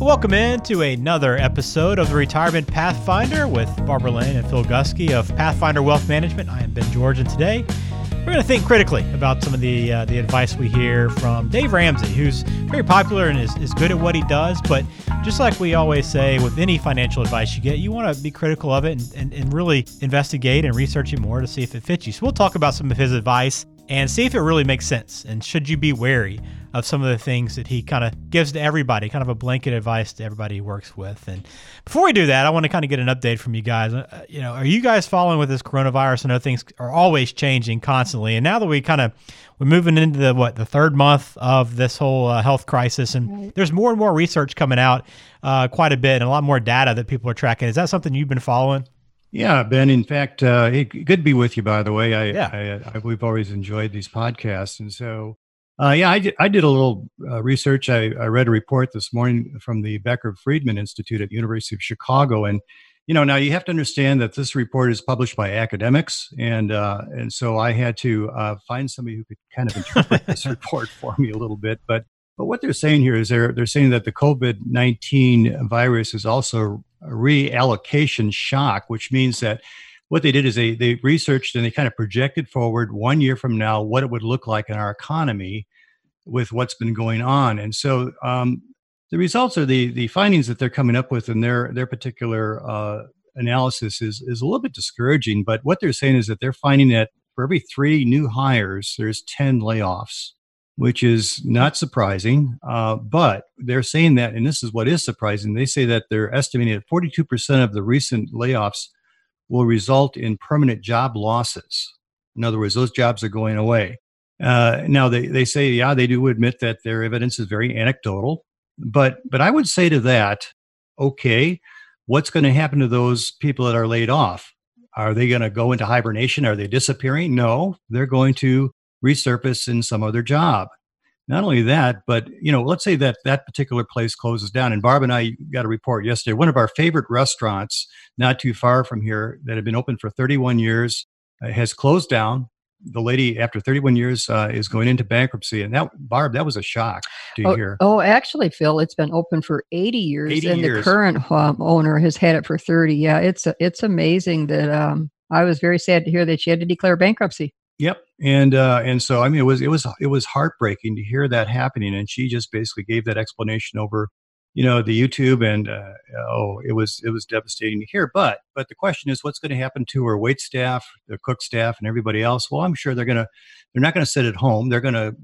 Welcome in to another episode of the Retirement Pathfinder with Barbara Lane and Phil Guskey of Pathfinder Wealth Management. I am Ben George, and today we're going to think critically about some of the advice we hear from Dave Ramsey, who's very popular and is good at what he does. But just like we always say with any financial advice you get, you want to be critical of it and really investigate and research it more to see if it fits you. So we'll talk about some of his advice and see if it really makes sense, and should you be wary of some of the things that he kind of gives to everybody, kind of a blanket advice to everybody he works with. And before we do that, I want to kind of get an update from you guys. Are you guys following with this coronavirus? I know things are always changing constantly. And now that we're moving into the third month of this whole health crisis, and there's more and more research coming out quite a bit, and a lot more data that people are tracking. Is that something you've been following? Yeah, Ben. In fact, good to be with you, by the way. We've always enjoyed these podcasts. And so, I did a little research. I read a report this morning from the Becker Friedman Institute at University of Chicago. And, now you have to understand that this report is published by academics. And so I had to find somebody who could kind of interpret this report for me a little bit. But what they're saying here is they're saying that the COVID-19 virus is also a reallocation shock, which means that what they did is they researched and they kind of projected forward 1 year from now what it would look like in our economy with what's been going on. And so the results or the findings that they're coming up with in their particular analysis is a little bit discouraging. But what they're saying is that they're finding that for every 3 new hires, there's 10 layoffs, which is not surprising, but they're saying that, and this is what is surprising, they say that they're estimating that 42% of the recent layoffs will result in permanent job losses. In other words, those jobs are going away. Now, they say, they do admit that their evidence is very anecdotal, but I would say to that, okay, what's going to happen to those people that are laid off? Are they going to go into hibernation? Are they disappearing? No, they're going to resurface in some other job. Not only that, but let's say that particular place closes down. And Barb and I got a report yesterday. One of our favorite restaurants, not too far from here, that had been open for 31 years, has closed down. The lady, after 31 years, is going into bankruptcy. And that, Barb, that was a shock to hear. Oh, actually, Phil, it's been open for 80 years, The current owner has had it for 30. Yeah, it's amazing that I was very sad to hear that she had to declare bankruptcy. Yep. And so, it was heartbreaking to hear that happening. And she just basically gave that explanation over, the YouTube, and, it was devastating to hear. But the question is, what's going to happen to her wait staff, the cook staff, and everybody else? Well, I'm sure they're not going to sit at home. They're going to,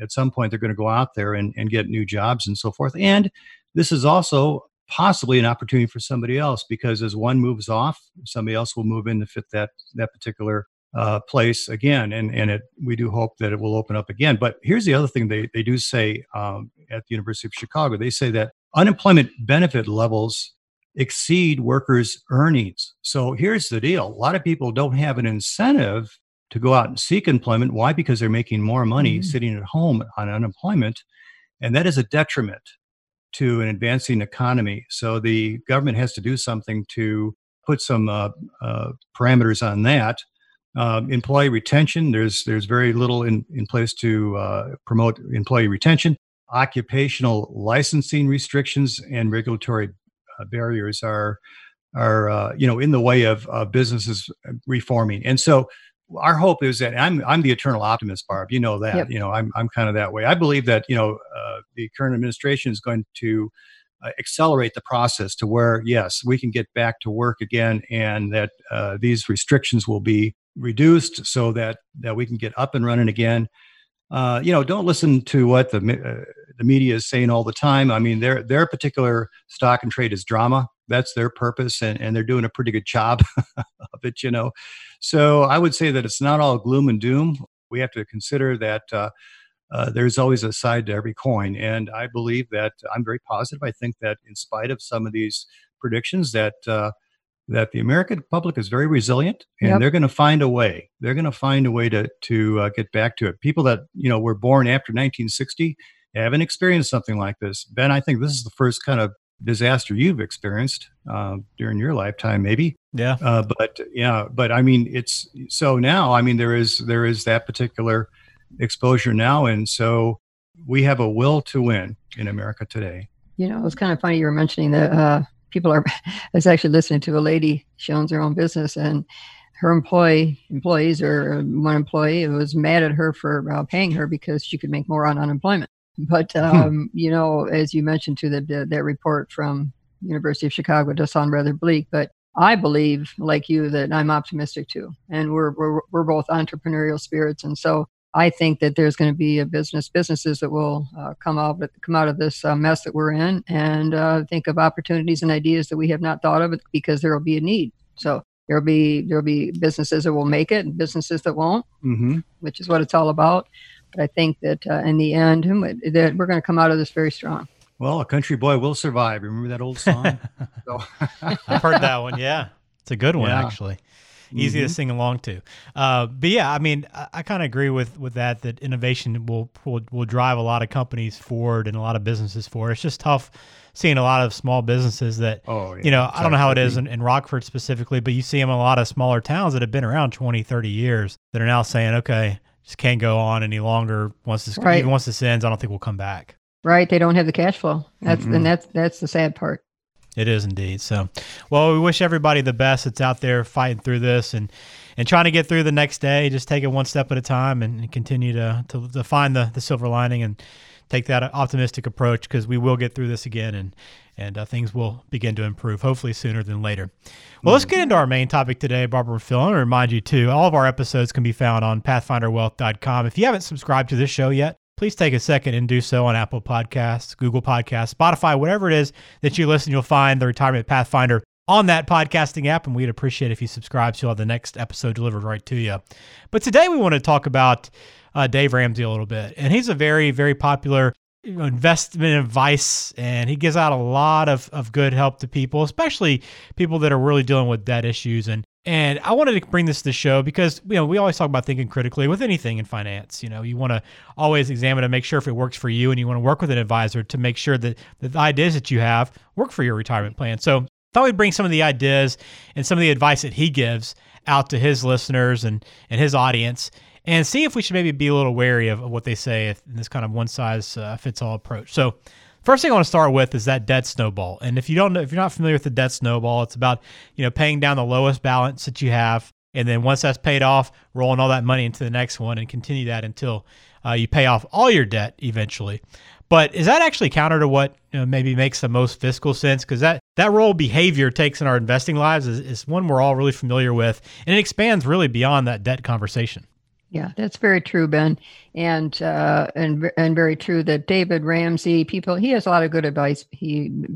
at some point, they're going to go out there and get new jobs and so forth. And this is also possibly an opportunity for somebody else, because as one moves off, somebody else will move in to fit that particular place again, and we do hope that it will open up again. But here's the other thing they do say at the University of Chicago. They say that unemployment benefit levels exceed workers' earnings. So here's the deal. A lot of people don't have an incentive to go out and seek employment. Why? Because they're making more money sitting at home on unemployment, and that is a detriment to an advancing economy. So the government has to do something to put some parameters on that. Employee retention, there's very little in place to promote employee retention. Occupational licensing restrictions and regulatory barriers are in the way of businesses reforming. And so our hope is that, and I'm the eternal optimist, Barb, you know that. Yep. I'm kind of that way. I believe that the current administration is going to accelerate the process to where, yes, we can get back to work again, and that these restrictions will be reduced so that we can get up and running again. Don't listen to what the media is saying all the time. I mean, their particular stock and trade is drama. That's their purpose, and they're doing a pretty good job of it, So I would say that it's not all gloom and doom. We have to consider that there's always a side to every coin. And I believe that I'm very positive. I think that in spite of some of these predictions that that the American public is very resilient, and they're going to find a way. They're going to find a way to get back to it. People that, you know, were born after 1960 haven't experienced something like this. Ben, I think this is the first kind of disaster you've experienced during your lifetime, maybe. Yeah. But I mean, it's so now. I mean, there is that particular exposure now, and so we have a will to win in America today. You know, it's kind of funny you were mentioning that. People are, I was actually listening to a lady, she owns her own business, and her employees or one employee was mad at her for paying her because she could make more on unemployment. But, you know, as you mentioned too, that report from University of Chicago does sound rather bleak, but I believe, like you, that I'm optimistic too. And we're both entrepreneurial spirits. And so I think that there's going to be a businesses that will come out of this mess that we're in, and think of opportunities and ideas that we have not thought of, because there will be a need. So there'll be businesses that will make it and businesses that won't, which is what it's all about. But I think that in the end, that we're going to come out of this very strong. Well, a country boy will survive. Remember that old song? I've heard that one. Yeah, it's a good one, actually. Easy to sing along to. But yeah, I mean, I kind of agree with that innovation will drive a lot of companies forward and a lot of businesses forward. It's just tough seeing a lot of small businesses that, you know, I don't know how it is in Rockford specifically, but you see them in a lot of smaller towns that have been around 20, 30 years that are now saying, okay, just can't go on any longer. Even once this ends, I don't think we'll come back. Right. They don't have the cash flow. That's the sad part. It is indeed. So, well, we wish everybody the best that's out there fighting through this and trying to get through the next day. Just take it one step at a time and continue to find the silver lining and take that optimistic approach, because we will get through this again and things will begin to improve, hopefully sooner than later. Well, let's get into our main topic today, Barbara and Phil. I want to remind you, too, all of our episodes can be found on PathfinderWealth.com. If you haven't subscribed to this show yet, please take a second and do so on Apple Podcasts, Google Podcasts, Spotify, whatever it is that you listen. You'll find the Retirement Pathfinder on that podcasting app, and we'd appreciate it if you subscribe so you'll have the next episode delivered right to you. But today we want to talk about Dave Ramsey a little bit, and he's a very, very popular investment advice, and he gives out a lot of good help to people, especially people that are really dealing with debt issues. And I wanted to bring this to the show because, you know, we always talk about thinking critically with anything in finance. You know, you want to always examine and make sure if it works for you, and you want to work with an advisor to make sure that the ideas that you have work for your retirement plan. So I thought we'd bring some of the ideas and some of the advice that he gives out to his listeners and his audience, and see if we should maybe be a little wary of what they say in this kind of one-size-fits-all approach. So first thing I want to start with is that debt snowball. And if you're not familiar with the debt snowball, it's about, you know, paying down the lowest balance that you have, and then once that's paid off, rolling all that money into the next one and continue that until you pay off all your debt eventually. But is that actually counter to what, you know, maybe makes the most fiscal sense? Because that role behavior takes in our investing lives is one we're all really familiar with, and it expands really beyond that debt conversation. Yeah, that's very true, Ben, and very true that David Ramsey, he has a lot of good advice.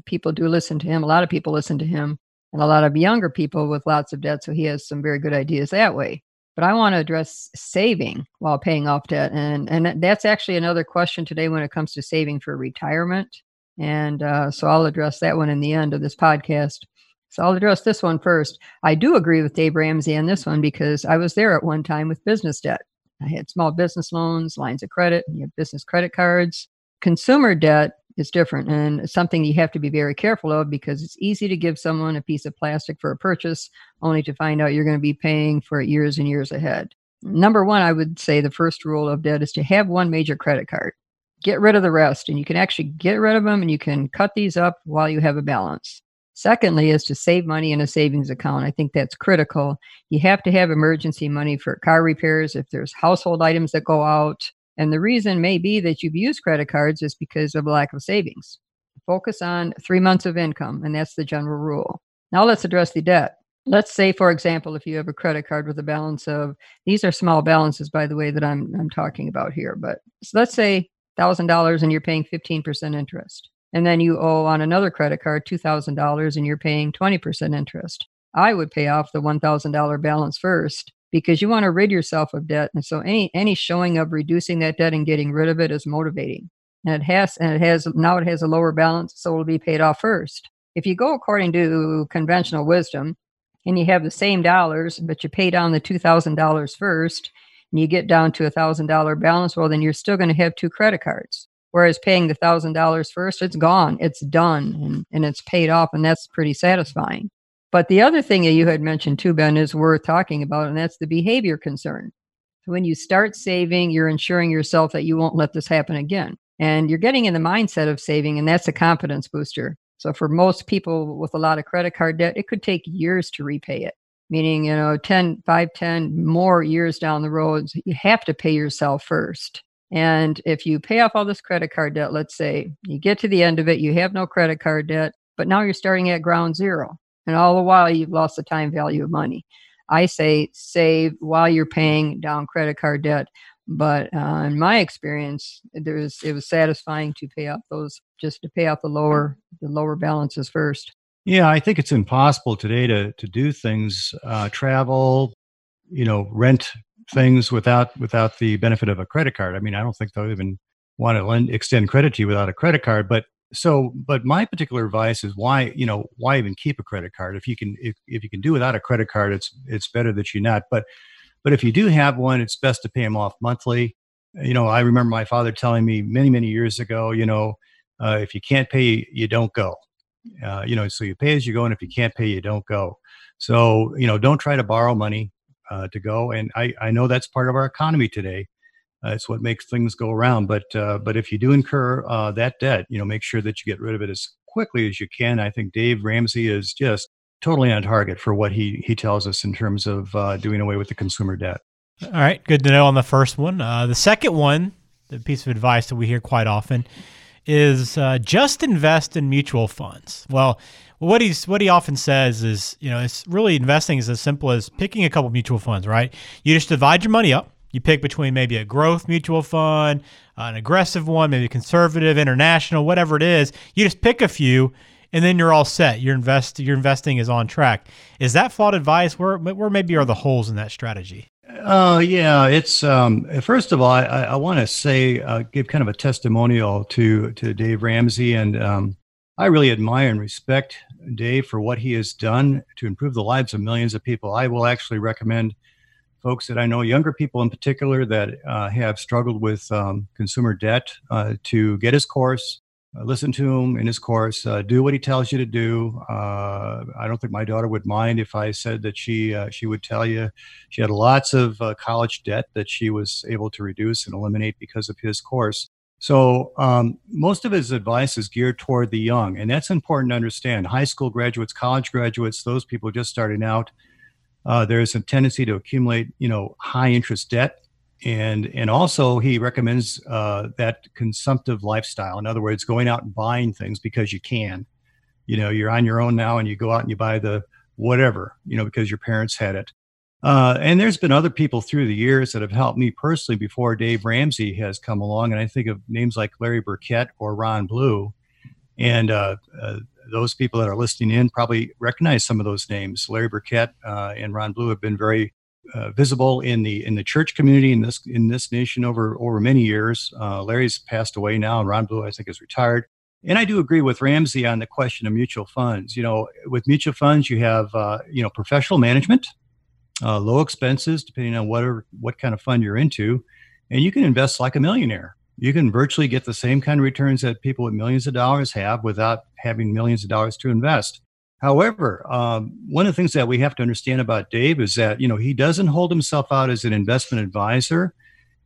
People do listen to him. A lot of people listen to him, and a lot of younger people with lots of debt. So he has some very good ideas that way. But I want to address saving while paying off debt, and that's actually another question today when it comes to saving for retirement. And so I'll address that one in the end of this podcast. So I'll address this one first. I do agree with Dave Ramsey on this one because I was there at one time with business debt. I had small business loans, lines of credit, and you have business credit cards. Consumer debt is different, and it's something you have to be very careful of because it's easy to give someone a piece of plastic for a purchase only to find out you're going to be paying for it years and years ahead. Number one, I would say the first rule of debt is to have one major credit card. Get rid of the rest, and you can actually get rid of them, and you can cut these up while you have a balance. Secondly is to save money in a savings account. I think that's critical. You have to have emergency money for car repairs, if there's household items that go out. And the reason may be that you've used credit cards is because of lack of savings. Focus on 3 months of income, and that's the general rule. Now let's address the debt. Let's say, for example, if you have a credit card with a balance of, these are small balances, by the way, that I'm talking about here, but so let's say $1,000 and you're paying 15% interest. And then you owe on another credit card $2,000 and you're paying 20% interest. I would pay off the $1,000 balance first because you want to rid yourself of debt. And so any showing of reducing that debt and getting rid of it is motivating. And it has a lower balance, so it'll be paid off first. If you go according to conventional wisdom, and you have the same dollars, but you pay down the $2,000 first and you get down to a $1,000 balance, well, then you're still going to have two credit cards. Whereas paying the $1,000 first, it's gone, it's done, and it's paid off, and that's pretty satisfying. But the other thing that you had mentioned too, Ben, is worth talking about, and that's the behavior concern. When you start saving, you're ensuring yourself that you won't let this happen again. And you're getting in the mindset of saving, and that's a confidence booster. So for most people with a lot of credit card debt, it could take years to repay it, meaning, 10 more years down the road, you have to pay yourself first. And if you pay off all this credit card debt, let's say you get to the end of it, you have no credit card debt, but now you're starting at ground zero. And all the while, you've lost the time value of money. I say save while you're paying down credit card debt. But in my experience, it was satisfying to pay off the lower balances first. Yeah, I think it's impossible today to do things, travel, rent things without the benefit of a credit card. I mean, I don't think they'll even want to extend credit to you without a credit card. But my particular advice is why even keep a credit card? If you can do without a credit card, it's better that you not. But if you do have one, it's best to pay them off monthly. I remember my father telling me many, many years ago, if you can't pay, you don't go. So you pay as you go, and if you can't pay, you don't go. So, don't try to borrow money to go. And I know that's part of our economy today. It's what makes things go around. But if you do incur that debt, make sure that you get rid of it as quickly as you can. I think Dave Ramsey is just totally on target for what he tells us in terms of doing away with the consumer debt. All right. Good to know on the first one. The second one, the piece of advice that we hear quite often is just invest in mutual funds. Well, what he often says is, it's really investing is as simple as picking a couple of mutual funds, right? You just divide your money up. You pick between maybe a growth mutual fund, an aggressive one, maybe conservative, international, whatever it is. You just pick a few. And then you're all set. Your investing is on track. Is that flawed advice? Where maybe are the holes in that strategy? Yeah. It's first of all, I want to say give kind of a testimonial to Dave Ramsey, and I really admire and respect Dave for what he has done to improve the lives of millions of people. I will actually recommend folks that I know, younger people in particular, that have struggled with consumer debt, to get his course. Listen to him in his course, do what he tells you to do. I don't think my daughter would mind if I said that she would tell you she had lots of college debt that she was able to reduce and eliminate because of his course. So most of his advice is geared toward the young, and that's important to understand. High school graduates, college graduates, those people just starting out, there's a tendency to accumulate, high interest debt. And also he recommends that consumptive lifestyle. In other words, going out and buying things because you can. You're on your own now, and you go out and you buy the whatever, because your parents had it. And there's been other people through the years that have helped me personally before Dave Ramsey has come along. And I think of names like Larry Burkett or Ron Blue. And those people that are listening in probably recognize some of those names. Larry Burkett and Ron Blue have been very visible in the church community in this nation over many years. Larry's passed away now, and Ron Blue, I think, is retired. And I do agree with Ramsey on the question of mutual funds. With mutual funds, you have professional management, low expenses depending on what kind of fund you're into, and you can invest like a millionaire. You can virtually get the same kind of returns that people with millions of dollars have without having millions of dollars to invest. However, one of the things that we have to understand about Dave is that, he doesn't hold himself out as an investment advisor.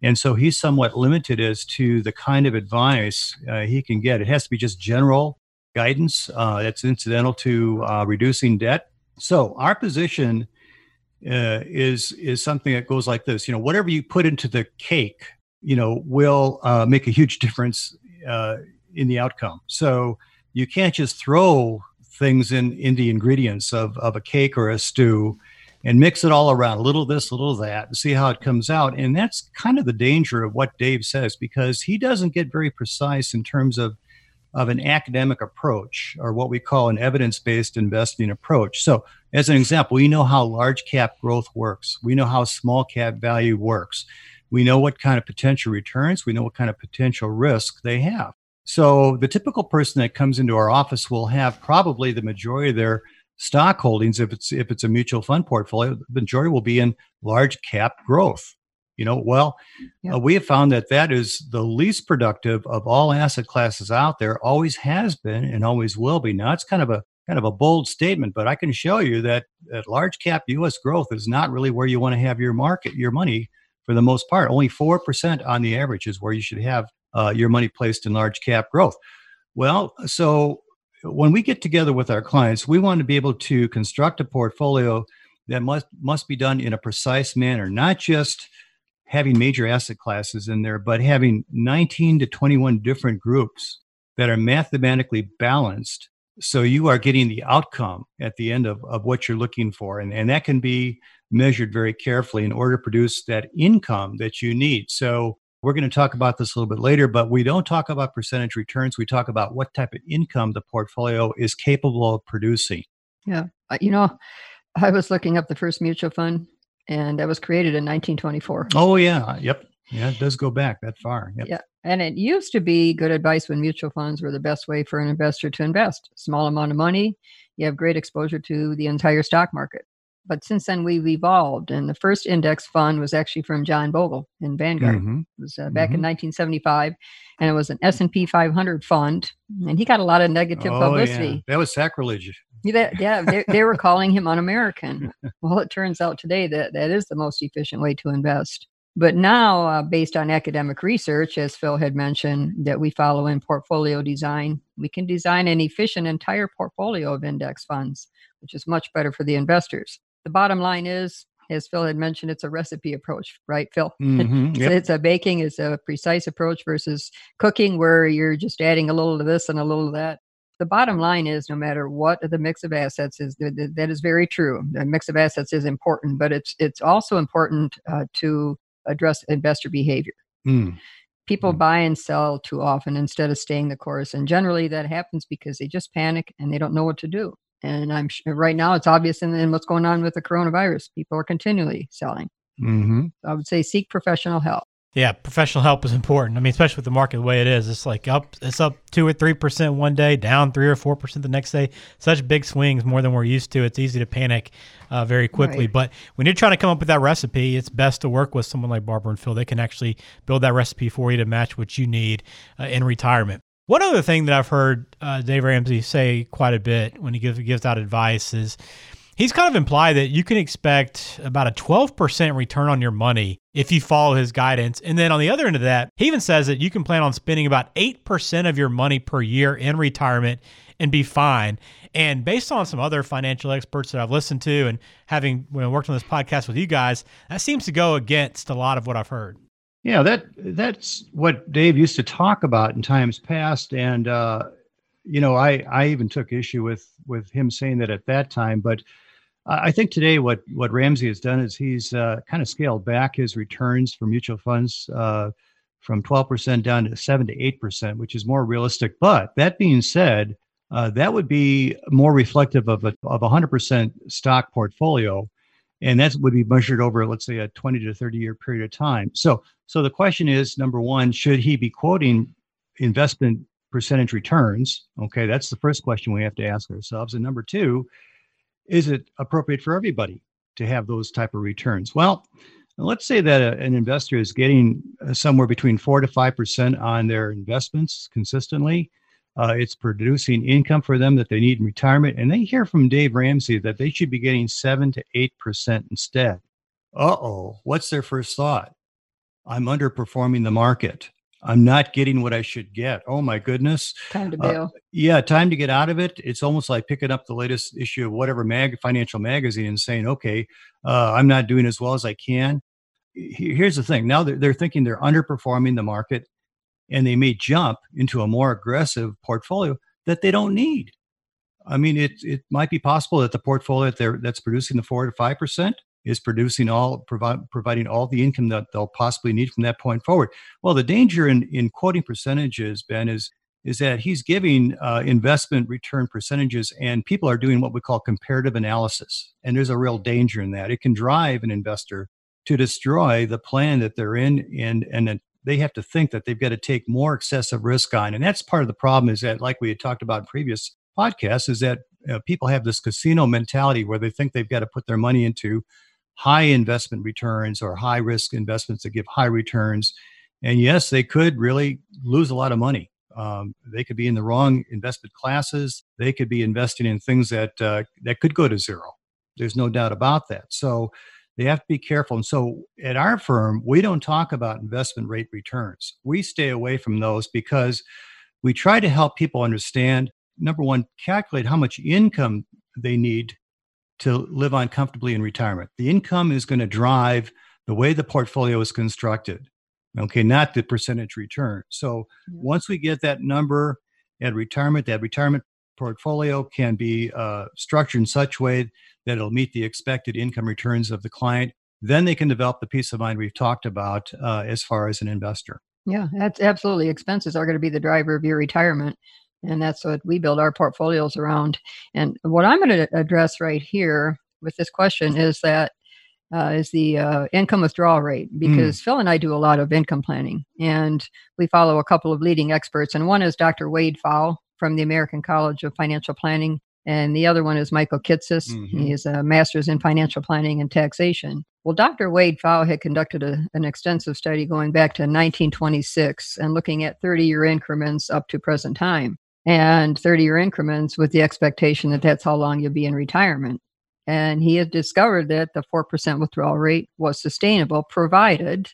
And so he's somewhat limited as to the kind of advice he can get. It has to be just general guidance that's incidental to reducing debt. So our position is something that goes like this. Whatever you put into the cake, will make a huge difference in the outcome. So you can't just throw things in the ingredients of a cake or a stew and mix it all around, a little this, a little that, and see how it comes out. And that's kind of the danger of what Dave says, because he doesn't get very precise in terms of an academic approach, or what we call an evidence-based investing approach. So as an example, we know how large cap growth works. We know how small cap value works. We know what kind of potential returns, we know what kind of potential risk they have. So the typical person that comes into our office will have probably the majority of their stock holdings, if it's a mutual fund portfolio, the majority will be in large cap growth. We have found that is the least productive of all asset classes out there, always has been and always will be. Now, it's kind of a bold statement, but I can show you that large cap U.S. growth is not really where you want to have your money for the most part. Only 4% on the average is where you should have your money placed in large cap growth. Well, so when we get together with our clients, we want to be able to construct a portfolio that must be done in a precise manner, not just having major asset classes in there, but having 19 to 21 different groups that are mathematically balanced. So you are getting the outcome at the end of what you're looking for. And that can be measured very carefully in order to produce that income that you need. So we're going to talk about this a little bit later, but we don't talk about percentage returns. We talk about what type of income the portfolio is capable of producing. Yeah. I was looking up the first mutual fund, and that was created in 1924. Oh, yeah. Yep. Yeah, it does go back that far. Yep. Yeah. And it used to be good advice when mutual funds were the best way for an investor to invest. Small amount of money, you have great exposure to the entire stock market. But since then, we've evolved. And the first index fund was actually from John Bogle in Vanguard. Mm-hmm. It was back in 1975. And it was an S&P 500 fund. And he got a lot of negative publicity. Yeah. That was sacrilege. Yeah, they were calling him un-American. Well, it turns out today that is the most efficient way to invest. But now, based on academic research, as Phil had mentioned, that we follow in portfolio design, we can design an efficient entire portfolio of index funds, which is much better for the investors. The bottom line is, as Phil had mentioned, it's a recipe approach, right, Phil? Mm-hmm, yep. So it's a precise approach versus cooking, where you're just adding a little of this and a little of that. The bottom line is, no matter what the mix of assets is, that is very true. The mix of assets is important, but it's also important to address investor behavior. People buy and sell too often instead of staying the course. And generally that happens because they just panic and they don't know what to do. And I'm sure right now it's obvious in what's going on with the coronavirus. People are continually selling. Mm-hmm. I would say seek professional help. Yeah, professional help is important. I mean, especially with the market the way it is, it's like it's up 2 or 3% one day, down 3 or 4% the next day. Such big swings, more than we're used to. It's easy to panic very quickly. Right. But when you're trying to come up with that recipe, it's best to work with someone like Barbara and Phil. They can actually build that recipe for you to match what you need in retirement. One other thing that I've heard Dave Ramsey say quite a bit when he gives out advice is, he's kind of implied that you can expect about a 12% return on your money if you follow his guidance. And then on the other end of that, he even says that you can plan on spending about 8% of your money per year in retirement and be fine. And based on some other financial experts that I've listened to and having worked on this podcast with you guys, that seems to go against a lot of what I've heard. Yeah, that's what Dave used to talk about in times past. And, I even took issue with him saying that at that time, but I think today what Ramsey has done is he's kind of scaled back his returns for mutual funds from 12% down to 7 to 8%, which is more realistic. But that being said, that would be more reflective of 100% stock portfolio, and that would be measured over, let's say, a 20 to 30-year period of time. So the question is, number one, should he be quoting investment percentage returns? Okay, that's the first question we have to ask ourselves. And number two, is it appropriate for everybody to have those type of returns? Well, let's say that an investor is getting somewhere between 4 to 5% on their investments consistently. It's producing income for them that they need in retirement. And they hear from Dave Ramsey that they should be getting 7 to 8% instead. Uh-oh, what's their first thought? I'm underperforming the market. I'm not getting what I should get. Oh my goodness. Time to bail. Time to get out of it. It's almost like picking up the latest issue of whatever financial magazine and saying, okay, I'm not doing as well as I can. Here's the thing. Now they're thinking they're underperforming the market, and they may jump into a more aggressive portfolio that they don't need. I mean, it might be possible that the portfolio that's producing the 4 to 5% is producing providing all the income that they'll possibly need from that point forward. Well, the danger in quoting percentages, Ben, is that he's giving investment return percentages, and people are doing what we call comparative analysis. And there's a real danger in that. It can drive an investor to destroy the plan that they're in, and they have to think that they've got to take more excessive risk on. And that's part of the problem, is that, like we had talked about in previous podcasts, is that people have this casino mentality where they think they've got to put their money into high investment returns or high risk investments that give high returns. And yes, they could really lose a lot of money. They could be in the wrong investment classes. They could be investing in things that that could go to zero. There's no doubt about that. So they have to be careful. And so at our firm, we don't talk about investment rate returns. We stay away from those because we try to help people understand, number one, calculate how much income they need to live on comfortably in retirement. The income is going to drive the way the portfolio is constructed. Okay, not the percentage return. So once we get that number at retirement, that retirement portfolio can be structured in such a way that it'll meet the expected income returns of the client. Then they can develop the peace of mind we've talked about as far as an investor. Yeah, that's absolutely. Expenses are going to be the driver of your retirement. And that's what we build our portfolios around. And what I'm going to address right here with this question is that is the income withdrawal rate, because Phil and I do a lot of income planning, and we follow a couple of leading experts. And one is Dr. Wade Pfau from the American College of Financial Planning. And the other one is Michael Kitces. He is a master's in financial planning and taxation. Well, Dr. Wade Pfau had conducted an extensive study going back to 1926 and looking at 30-year increments up to present time, and 30-year increments with the expectation that that's how long you'll be in retirement. And he had discovered that the 4% withdrawal rate was sustainable, provided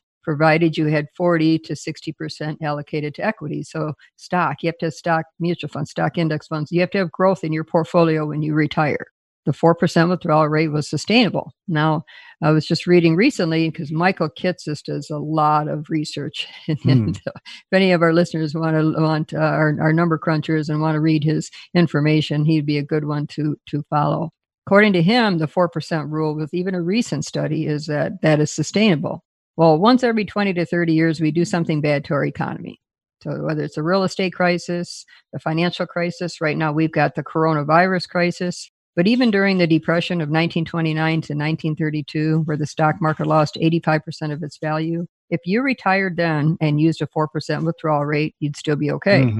you had 40 to 60% allocated to equity. So stock, you have to have stock, mutual funds, stock index funds. You have to have growth in your portfolio when you retire. The 4% withdrawal rate was sustainable. Now, I was just reading recently, because Michael Kitces does a lot of research. And if any of our listeners want our number crunchers and want to read his information, he'd be a good one to follow. According to him, the 4% rule with even a recent study is that is sustainable. Well, once every 20 to 30 years, we do something bad to our economy. So whether it's the real estate crisis, the financial crisis, right now we've got the coronavirus crisis. But even during the Depression of 1929 to 1932, where the stock market lost 85% of its value, if you retired then and used a 4% withdrawal rate, you'd still be okay.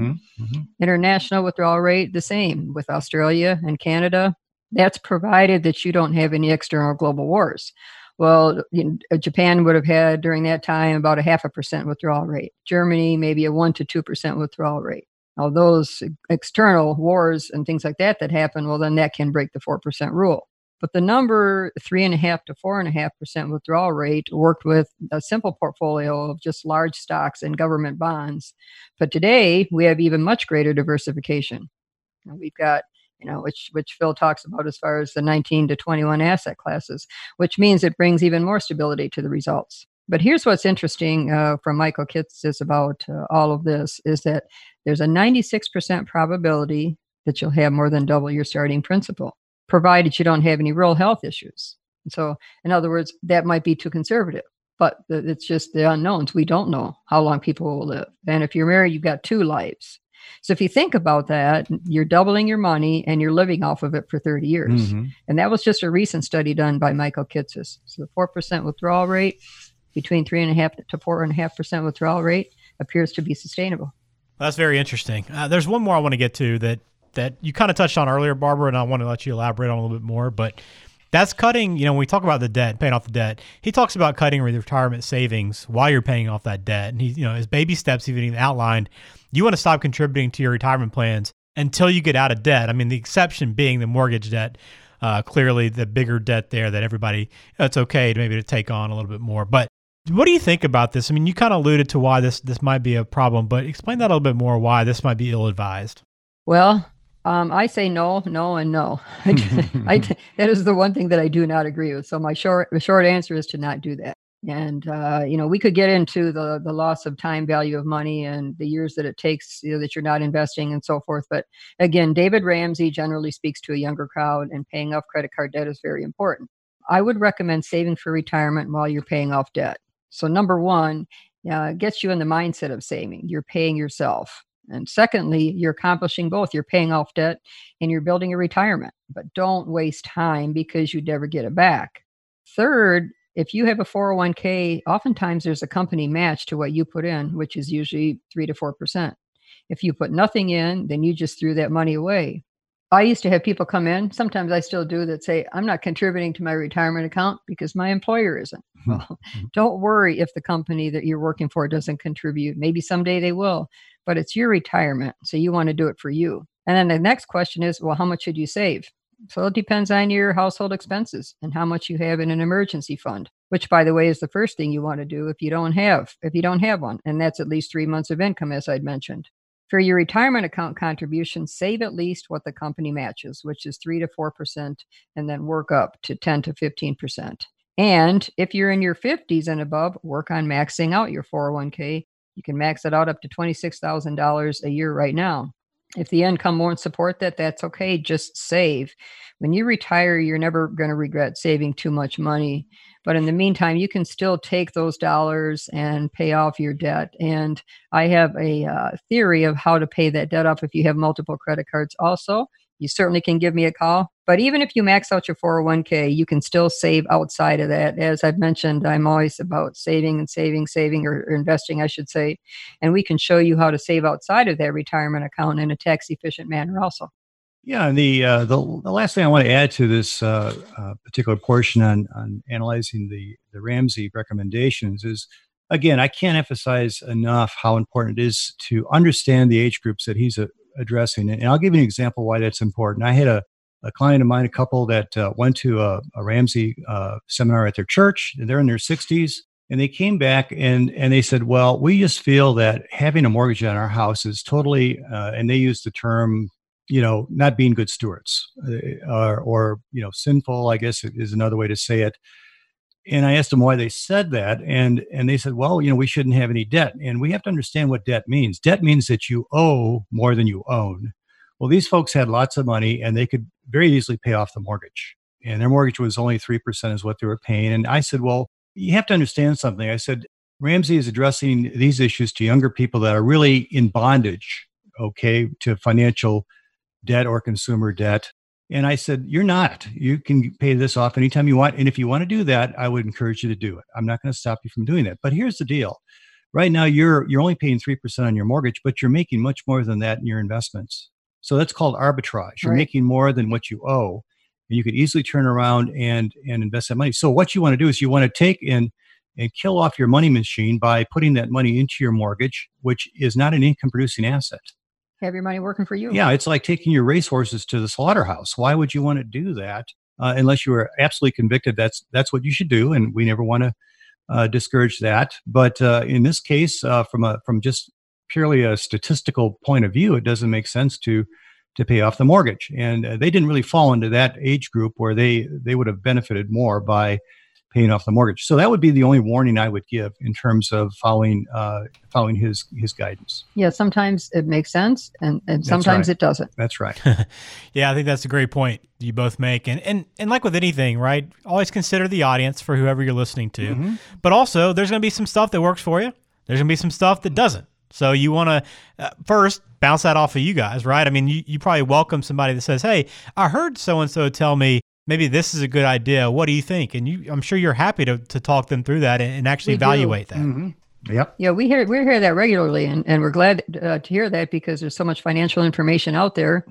International withdrawal rate, the same with Australia and Canada. That's provided that you don't have any external global wars. Well, Japan would have had during that time about a 0.5% withdrawal rate. Germany, maybe a 1% to 2% withdrawal rate. Now, those external wars and things like that happen, well, then that can break the 4% rule. But the number 3.5% to 4.5% withdrawal rate worked with a simple portfolio of just large stocks and government bonds. But today, we have even much greater diversification. Now, we've got which Phil talks about as far as the 19 to 21 asset classes, which means it brings even more stability to the results. But here's what's interesting from Michael Kitces about all of this is that there's a 96% probability that you'll have more than double your starting principal, provided you don't have any real health issues. And so, in other words, that might be too conservative, but it's just the unknowns. We don't know how long people will live. And if you're married, you've got two lives. So if you think about that, you're doubling your money and you're living off of it for 30 years. And that was just a recent study done by Michael Kitces. So the 4% withdrawal rate, between 3.5% to 4.5% withdrawal rate, appears to be sustainable. Well, that's very interesting. There's one more I want to get to that you kind of touched on earlier, Barbara, and I want to let you elaborate on a little bit more. But that's cutting, when we talk about the debt, paying off the debt, he talks about cutting retirement savings while you're paying off that debt. And he, his baby steps even outlined, you want to stop contributing to your retirement plans until you get out of debt. I mean, the exception being the mortgage debt, clearly the bigger debt there that everybody, it's okay to maybe take on a little bit more. But what do you think about this? I mean, you kind of alluded to why this might be a problem, but explain that a little bit more, why this might be ill-advised. Well, I say no, no, and no. That is the one thing that I do not agree with. So my short answer is to not do that. And, we could get into the loss of time value of money and the years that it takes that you're not investing and so forth. But again, David Ramsey generally speaks to a younger crowd, and paying off credit card debt is very important. I would recommend saving for retirement while you're paying off debt. So number one, gets you in the mindset of saving. You're paying yourself. And secondly, you're accomplishing both. You're paying off debt and you're building a retirement. But don't waste time because you never get it back. Third, if you have a 401k, oftentimes there's a company match to what you put in, which is usually 3 to 4%. If you put nothing in, then you just threw that money away. I used to have people come in, sometimes I still do, that say, I'm not contributing to my retirement account because my employer isn't. Well, don't worry if the company that you're working for doesn't contribute. Maybe someday they will, but it's your retirement. So you want to do it for you. And then the next question is, well, how much should you save? So it depends on your household expenses and how much you have in an emergency fund, which, by the way, is the first thing you want to do if you don't have one. And that's at least 3 months of income, as I'd mentioned. For your retirement account contribution, save at least what the company matches, which is 3 to 4%, and then work up to 10 to 15%. And if you're in your 50s and above, work on maxing out your 401k. You can max it out up to $26,000 a year right now. If the income won't support that, that's okay. Just save. When you retire, you're never going to regret saving too much money. But in the meantime, you can still take those dollars and pay off your debt. And I have a theory of how to pay that debt off if you have multiple credit cards also. You certainly can give me a call. But even if you max out your 401k, you can still save outside of that. As I've mentioned, I'm always about saving or investing, I should say. And we can show you how to save outside of that retirement account in a tax-efficient manner also. Yeah, and the last thing I want to add to this particular portion on analyzing the Ramsey recommendations is, again, I can't emphasize enough how important it is to understand the age groups that he's addressing. And I'll give you an example why that's important. I had a client of mine, a couple that went to a Ramsey seminar at their church, and they're in their 60s, and they came back and they said, well, we just feel that having a mortgage on our house is totally, and they used the term, you know, not being good stewards, or, you know, sinful, I guess is another way to say it. And I asked them why they said that. And they said, well, you know, we shouldn't have any debt. And we have to understand what debt means. Debt means that you owe more than you own. Well, these folks had lots of money and they could very easily pay off the mortgage. And their mortgage was only 3% is what they were paying. And I said, well, you have to understand something. I said, Ramsey is addressing these issues to younger people that are really in bondage, okay, to financial debt or consumer debt. And I said, you're not. You can pay this off anytime you want. And if you want to do that, I would encourage you to do it. I'm not going to stop you from doing that. But here's the deal. Right now, you're only paying 3% on your mortgage, but you're making much more than that in your investments. So that's called arbitrage. You're making more than what you owe. And you could easily turn around and invest that money. So what you want to do is you want to take and kill off your money machine by putting that money into your mortgage, which is not an income-producing asset. Have your money working for you. Yeah, it's like taking your racehorses to the slaughterhouse. Why would you want to do that unless you were absolutely convicted that's what you should do? And we never want to discourage that. But in this case, from just purely a statistical point of view, it doesn't make sense to pay off the mortgage. And they didn't really fall into that age group where they would have benefited more by paying off the mortgage. So that would be the only warning I would give in terms of following his guidance. Yeah, sometimes it makes sense and sometimes it doesn't. That's right. Yeah, I think that's a great point you both make. And like with anything, right? Always consider the audience for whoever you're listening to. Mm-hmm. But also, there's going to be some stuff that works for you. There's going to be some stuff that doesn't. So you want to first bounce that off of you guys, right? I mean, you probably welcome somebody that says, hey, I heard so-and-so tell me, maybe this is a good idea. What do you think? And I'm sure you're happy to talk them through that and actually evaluate that. Mm-hmm. Yep. Yeah, we hear that regularly, and we're glad to hear that because there's so much financial information out there,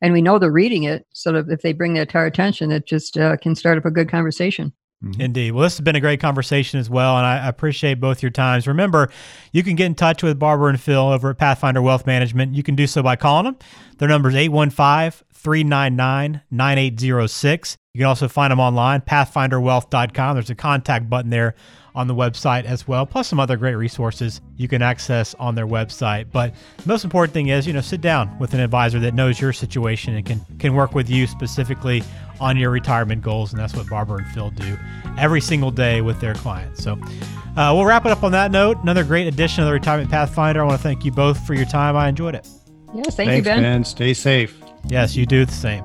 and we know they're reading it. So that if they bring that to our attention, it just can start up a good conversation. Mm-hmm. Indeed. Well, this has been a great conversation as well, and I appreciate both your times. Remember, you can get in touch with Barbara and Phil over at Pathfinder Wealth Management. You can do so by calling them. Their number is 815-399-9806. You can also find them online, pathfinderwealth.com. There's a contact button there on the website as well, plus some other great resources you can access on their website. But the most important thing is, you know, sit down with an advisor that knows your situation and can work with you specifically on your retirement goals. And that's what Barbara and Phil do every single day with their clients. So we'll wrap it up on that note. Another great edition of the Retirement Pathfinder. I want to thank you both for your time. I enjoyed it. Yes, thanks, you, Ben. Ben. Stay safe. Yes, you do the same.